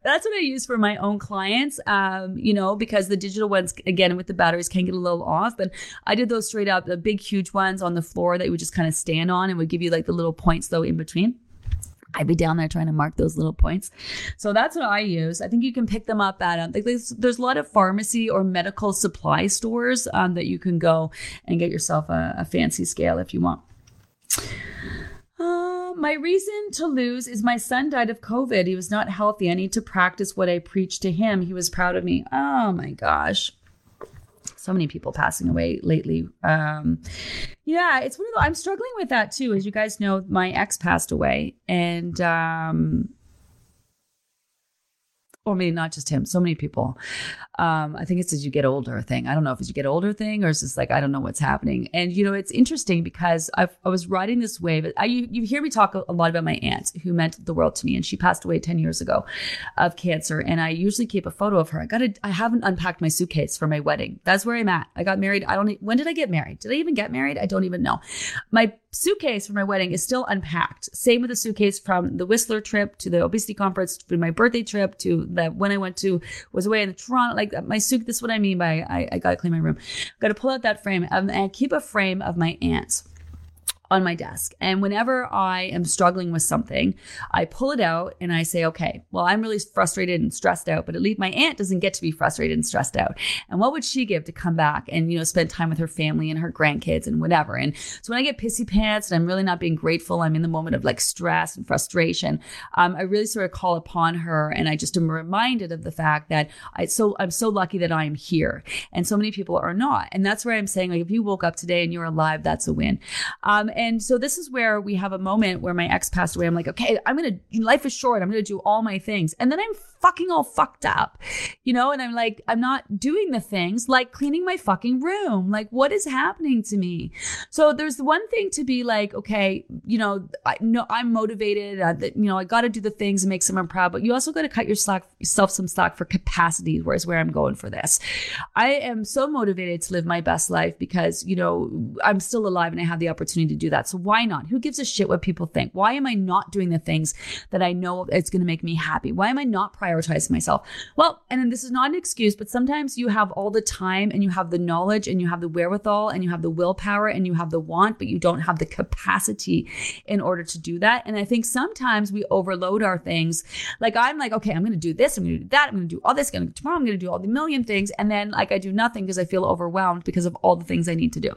That's what I use for my own clients. Um, you know, because the digital ones, again, with the batteries can get a little off, but I did those straight up, the big, huge ones on the floor that you would just kind of stand on and would give you like the little points though in between. I'd be down there trying to mark those little points. So that's what I use. I think you can pick them up at, um, like there's, there's a lot of pharmacy or medical supply stores um, that you can go and get yourself a, a fancy scale if you want. Uh, my reason to lose is my son died of COVID. He was not healthy. I need to practice what I preach to him. He was proud of me. Oh my gosh. So many people passing away lately. Um, yeah, it's one of the, I'm struggling with that too. As you guys know, my ex passed away, and um, or maybe not just him, so many people. Um, I think it's as you get older thing. I don't know if it's you get older thing or it's just like, I don't know what's happening. And, you know, it's interesting because I've, I was riding this wave. I, you, you hear me talk a lot about my aunt who meant the world to me, and she passed away ten years ago of cancer. And I usually keep a photo of her. I got to, I haven't unpacked my suitcase for my wedding. That's where I'm at. I got married. I don't, when did I get married? Did I even get married? I don't even know. My suitcase for my wedding is still unpacked. Same with the suitcase from the Whistler trip to the obesity conference, to my birthday trip, to the when I went to was away in Toronto. Like my suit, this is what I mean by I, I gotta clean my room. Gotta pull out that frame. Um, and I keep a frame of my aunt's on my desk. And whenever I am struggling with something, I pull it out and I say, okay, well, I'm really frustrated and stressed out, but at least my aunt doesn't get to be frustrated and stressed out. And what would she give to come back and, you know, spend time with her family and her grandkids and whatever. And so when I get pissy pants and I'm really not being grateful, I'm in the moment of like stress and frustration. Um, I really sort of call upon her, and I just am reminded of the fact that I so I'm so lucky that I'm here, and so many people are not. And that's where I'm saying, like, if you woke up today and you're alive, that's a win. Um, and And so this is where we have a moment where my ex passed away. I'm like, okay, I'm going to, life is short. I'm going to do all my things. And then I'm fucking all fucked up, you know? And I'm like, I'm not doing the things like cleaning my fucking room. Like, what is happening to me? So there's one thing to be like, okay, you know, I know I'm motivated. I, you know, I got to do the things and make someone proud, but you also got to cut your slack, yourself some slack for capacity, whereas where I'm going for this. I am so motivated to live my best life because, you know, I'm still alive and I have the opportunity to do that. So why not? Who gives a shit what people think? Why am I not doing the things that I know it's going to make me happy? Why am I not prioritizing myself? Well, and then this is not an excuse, but sometimes you have all the time and you have the knowledge and you have the wherewithal and you have the willpower and you have the want, but you don't have the capacity in order to do that. And I think sometimes we overload our things. Like I'm like, okay, I'm going to do this. I'm going to do that. I'm going to do all this. Gonna, tomorrow I'm going to do all the million things. And then like I do nothing because I feel overwhelmed because of all the things I need to do.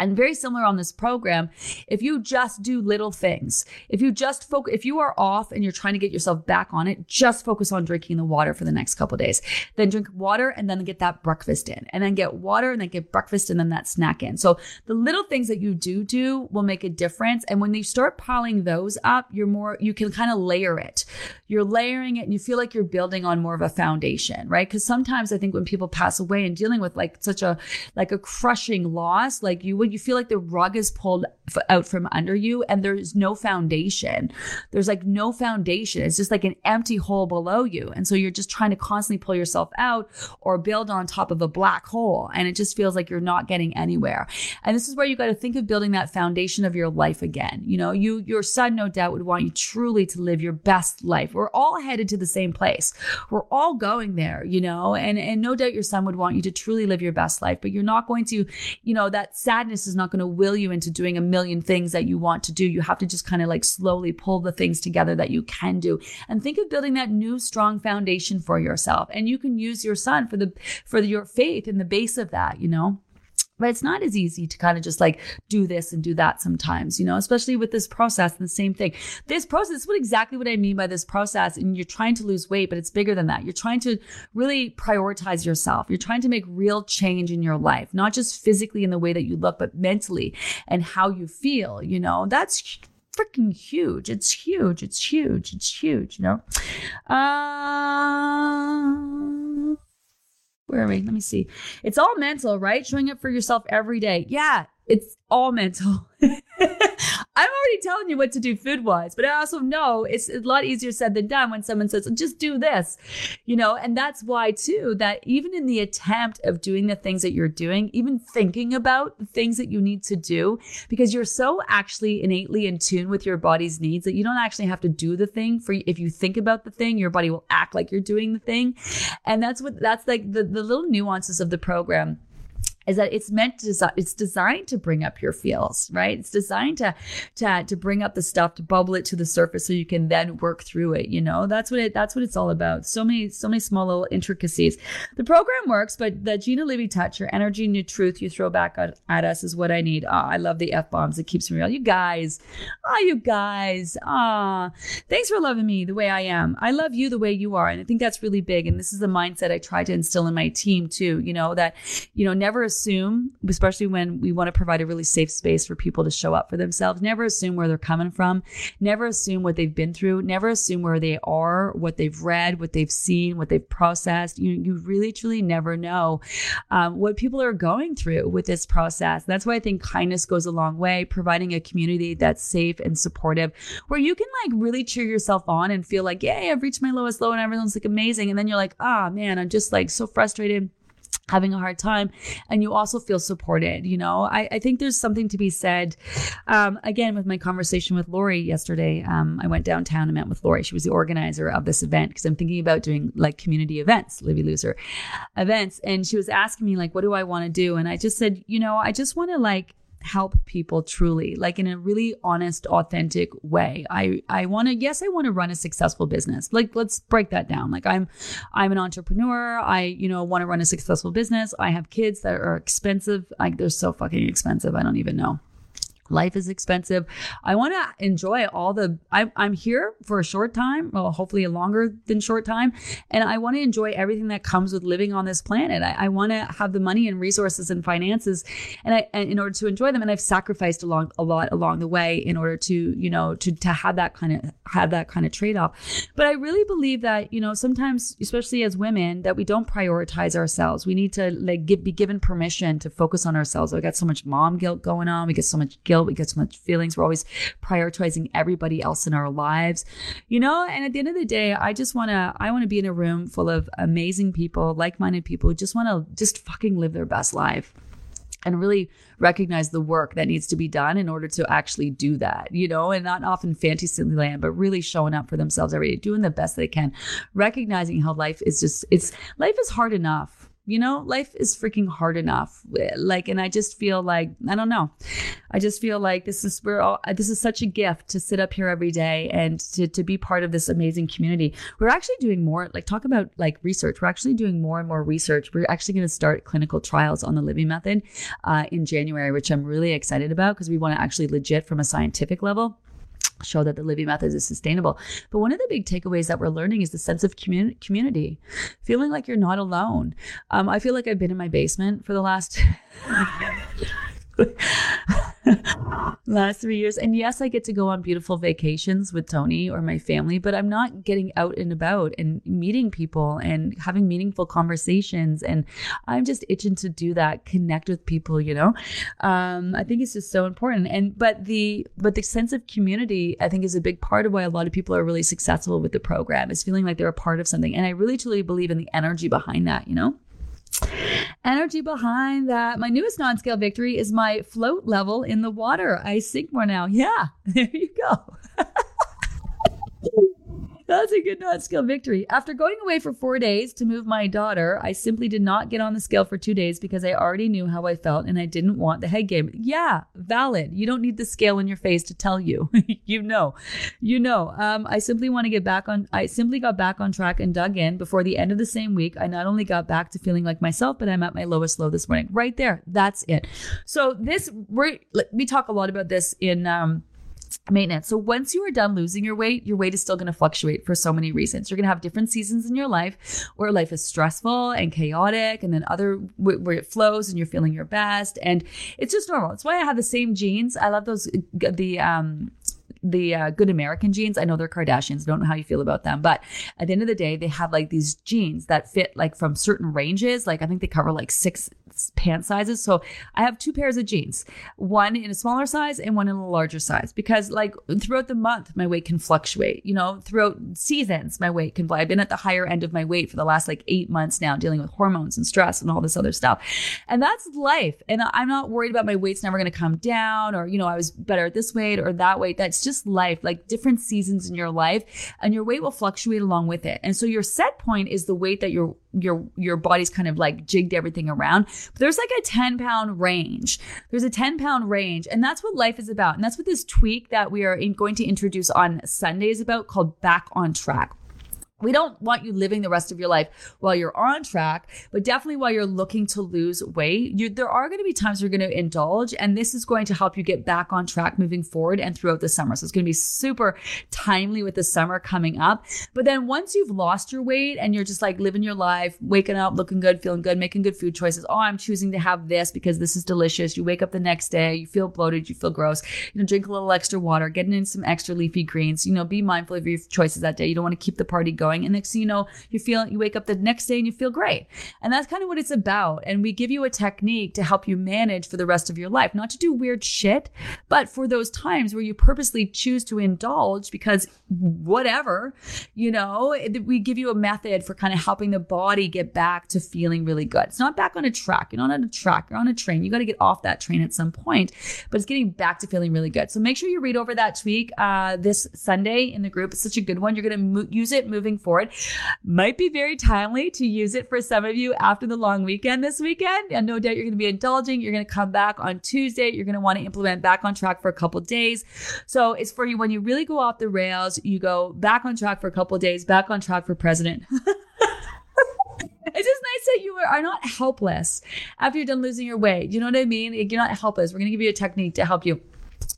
And very similar on this program, if you just do little things, if you just focus, if you are off and you're trying to get yourself back on it, just focus on drinking the water for the next couple of days. Then drink water and then get that breakfast in, and then get water and then get breakfast and then that snack in. So the little things that you do do will make a difference. And when you start piling those up, you're more, you can kind of layer it. You're layering it and you feel like you're building on more of a foundation, right? Because sometimes I think when people pass away and dealing with like such a, like a crushing loss, like you would, you feel like the rug is pulled f- out from under you and there's no foundation. There's like no foundation. It's just like an empty hole below you. And so you're just trying to constantly pull yourself out or build on top of a black hole. And it just feels like you're not getting anywhere. And this is where you got to think of building that foundation of your life again. You know, you, your son, no doubt would want you truly to live your best life. We're all headed to the same place. We're all going there, you know, and, and no doubt your son would want you to truly live your best life, but you're not going to, you know, that sadness is not going to will you into doing a million things that you want to do. You have to just kind of like slowly pull the things together that you can do and think of building that new strong foundation for yourself. And you can use your son for the, for your faith and the base of that, you know. But it's not as easy to kind of just like do this and do that sometimes, you know, especially with this process and the same thing. This process, what exactly what I mean by this process, and you're trying to lose weight, but it's bigger than that. You're trying to really prioritize yourself. You're trying to make real change in your life, not just physically in the way that you look, but mentally and how you feel, you know, that's freaking huge. It's huge. It's huge. It's huge, you know? Um... Uh... Where are we? Let me see. It's all mental, right? Showing up for yourself every day. Yeah, it's all mental. I'm already telling you what to do food wise, but I also know it's a lot easier said than done when someone says, just do this, you know, and that's why too, that even in the attempt of doing the things that you're doing, even thinking about the things that you need to do, because you're so actually innately in tune with your body's needs that you don't actually have to do the thing for, if you think about the thing, your body will act like you're doing the thing. And that's what, that's like the, the little nuances of the program. is that it's meant to, desi- it's designed to bring up your feels, right? It's designed to, to, to bring up the stuff, to bubble it to the surface so you can then work through it. You know, that's what it, that's what it's all about. So many, so many small little intricacies. The program works, but the Gina Livy touch, your energy and your truth you throw back at, at us is what I need. Oh, I love the F-bombs. It keeps me real. You guys, oh, you guys, ah, oh, thanks for loving me the way I am. I love you the way you are. And I think that's really big. And this is the mindset I try to instill in my team too, you know, that, you know, never assume, especially when we want to provide a really safe space for people to show up for themselves, never assume where they're coming from, never assume what they've been through, never assume where they are, what they've read, what they've seen, what they've processed. You you really, truly never know um, what people are going through with this process. That's why I think kindness goes a long way, providing a community that's safe and supportive, where you can like really cheer yourself on and feel like, yay, I've reached my lowest low and everyone's like amazing. And then you're like, ah, oh, man, I'm just like so frustrated, having a hard time, and you also feel supported. You know, I, I think there's something to be said. Um, again, with my conversation with Lori yesterday, um, I went downtown and met with Lori. She was the organizer of this event because I'm thinking about doing like community events, Livy Loser events. And she was asking me like, what do I want to do? And I just said, you know, I just want to like help people truly, like in a really honest, authentic way. I, I want to, yes, I want to run a successful business. Like, let's break that down. Like I'm, I'm an entrepreneur. I, you know, want to run a successful business. I have kids that are expensive. Like they're so fucking expensive. I don't even know. Life is expensive. I want to enjoy all the, I, I'm here for a short time, well, hopefully a longer than short time. And I want to enjoy everything that comes with living on this planet. I, I want to have the money and resources and finances and I, and in order to enjoy them. And I've sacrificed along a lot along the way in order to, you know, to, to have that kind of, have that kind of trade-off. But I really believe that, you know, sometimes, especially as women, that we don't prioritize ourselves. We need to like get, be given permission to focus on ourselves. We got so much mom guilt going on. We get so much guilt. We get so much feelings. We're always prioritizing everybody else in our lives, you know? And at the end of the day, I just want to, I want to be in a room full of amazing people, like-minded people who just want to just fucking live their best life and really recognize the work that needs to be done in order to actually do that, you know, and not often fantasy land, but really showing up for themselves every day, doing the best they can, recognizing how life is just, it's, life is hard enough. You know, life is freaking hard enough. Like, and I just feel like, I don't know. I just feel like this is, we're all, this is such a gift to sit up here every day and to, to be part of this amazing community. We're actually doing more, like talk about like research. We're actually doing more and more research. We're actually going to start clinical trials on the Livy Method uh, in January, which I'm really excited about because we want to actually legit from a scientific level show that the Livy Method is sustainable. But one of the big takeaways that we're learning is the sense of communi- community, feeling like you're not alone. Um, I feel like I've been in my basement for the last... last three years. And yes, I get to go on beautiful vacations with Tony or my family, but I'm not getting out and about and meeting people and having meaningful conversations. And I'm just itching to do that, connect with people, you know? Um, I think it's just so important. And, but the, but the sense of community, I think, is a big part of why a lot of people are really successful with the program, is feeling like they're a part of something. And I really, truly believe in the energy behind that, you know? Energy behind that. My newest non-scale victory is my float level in the water. I sink more now. Yeah, there you go. That's a good non-scale victory. After going away for four days to move my daughter, I simply did not get on the scale for two days because I already knew how I felt and I didn't want the head game. Yeah, valid. You don't need the scale in your face to tell you. You know, you know. Um, I simply want to get back on. I simply got back on track and dug in. Before the end of the same week, I not only got back to feeling like myself, but I'm at my lowest low this morning. Right there. That's it. So this, we're, we talk a lot about this in, um, maintenance. So once you are done losing your weight, your weight is still going to fluctuate for so many reasons. You're going to have different seasons in your life where life is stressful and chaotic, and then other where it flows and you're feeling your best. And it's just normal. It's why I have the same jeans. I love those, the, um, the uh, Good American jeans. I know they're Kardashians. Don't know how you feel about them. But at the end of the day, they have like these jeans that fit like from certain ranges. Like I think they cover like six pant sizes. So I have two pairs of jeans, one in a smaller size and one in a larger size, because like throughout the month, my weight can fluctuate, you know, throughout seasons, my weight can, I've been at the higher end of my weight for the last like eight months now, dealing with hormones and stress and all this other stuff. And that's life. And I'm not worried about my weight's never going to come down, or, you know, I was better at this weight or that weight. That's just just life, like different seasons in your life, and your weight will fluctuate along with it. And so your set point is the weight that you're your your body's kind of like jigged everything around. But there's like a ten pound range. There's a ten pound range. And that's what life is about. And that's what this tweak that we are in, going to introduce on Sunday is about, called Back on Track. We don't want you living the rest of your life while you're on track, but definitely while you're looking to lose weight, you, there are going to be times you're going to indulge, and this is going to help you get back on track moving forward and throughout the summer. So it's going to be super timely with the summer coming up. But then once you've lost your weight and you're just like living your life, waking up, looking good, feeling good, making good food choices. Oh, I'm choosing to have this because this is delicious. You wake up the next day, you feel bloated, you feel gross, you know, drink a little extra water, getting in some extra leafy greens, you know, be mindful of your choices that day. You don't want to keep the party going. And next thing you know, you feel, you wake up the next day and you feel great. And that's kind of what it's about. And we give you a technique to help you manage for the rest of your life, not to do weird shit, but for those times where you purposely choose to indulge because whatever, you know, we give you a method for kind of helping the body get back to feeling really good. It's not back on a track. You're not on a track. You're on a train. You got to get off that train at some point, but it's getting back to feeling really good. So make sure you read over that tweak uh, this Sunday in the group. It's such a good one. You're going to mo- use it moving forward. Might be very timely to use it for some of you after the long weekend this weekend. And no doubt you're going to be indulging. You're going to come back on Tuesday. You're going to want to implement Back on Track for a couple of days. So it's for you when you really go off the rails, you go back on track for a couple of days, back on track for president. It's just nice that you are not helpless after you're done losing your weight. You know what I mean? You're not helpless. We're going to give you a technique to help you.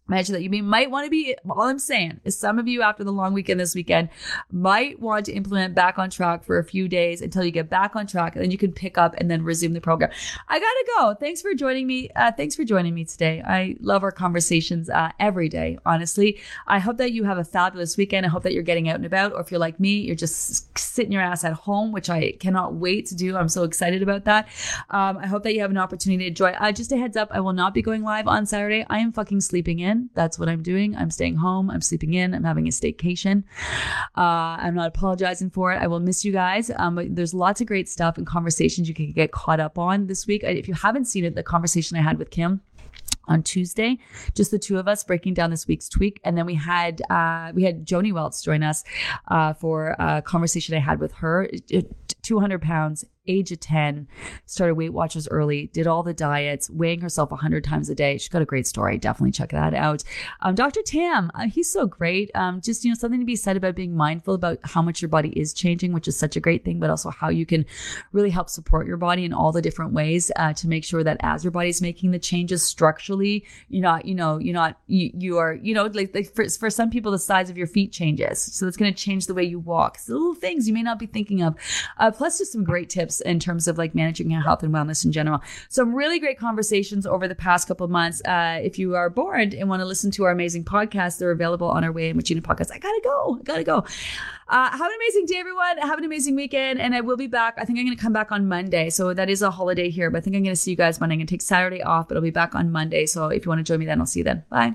Imagine that you might want to be, all I'm saying is some of you after the long weekend this weekend might want to implement Back on Track for a few days until you get back on track, and then you can pick up and then resume the program. I got to go. Thanks for joining me. Uh, thanks for joining me today. I love our conversations uh, every day, honestly. I hope that you have a fabulous weekend. I hope that you're getting out and about, or if you're like me, you're just sitting your ass at home, which I cannot wait to do. I'm so excited about that. Um, I hope that you have an opportunity to enjoy. Uh, just a heads up, I will not be going live on Saturday. I am fucking sleeping in. That's what I'm doing. I'm staying home. I'm sleeping in. I'm having a staycation. Uh, I'm not apologizing for it. I will miss you guys. Um, but there's lots of great stuff and conversations you can get caught up on this week. If you haven't seen it, the conversation I had with Kim on Tuesday, just the two of us breaking down this week's tweak. And then we had uh, we had Joni Welts join us uh, for a conversation I had with her. two hundred pounds, age of ten, started Weight Watchers early, did all the diets, weighing herself one hundred times a day. She's got a great story. Definitely check that out. Um, Doctor Tam, uh, he's so great. Um, just, you know, something to be said about being mindful about how much your body is changing, which is such a great thing, but also how you can really help support your body in all the different ways uh, to make sure that as your body's making the changes structurally, you're not, you know, you're not, you, you are, you know, like, like for, for some people, the size of your feet changes. So that's going to change the way you walk. So little things you may not be thinking of. Uh, plus just some great tips in terms of like managing your health and wellness in general. Some really great conversations over the past couple of months. Uh, if you are bored and want to listen to our amazing podcasts, they're available on our Way In With Gina podcast. I gotta go. I gotta go. Uh, have an amazing day, everyone. Have an amazing weekend. And I will be back. I think I'm going to come back on Monday. So that is a holiday here, but I think I'm going to see you guys Monday. I'm going to take Saturday off, but I'll be back on Monday. So if you want to join me then, I'll see you then. Bye.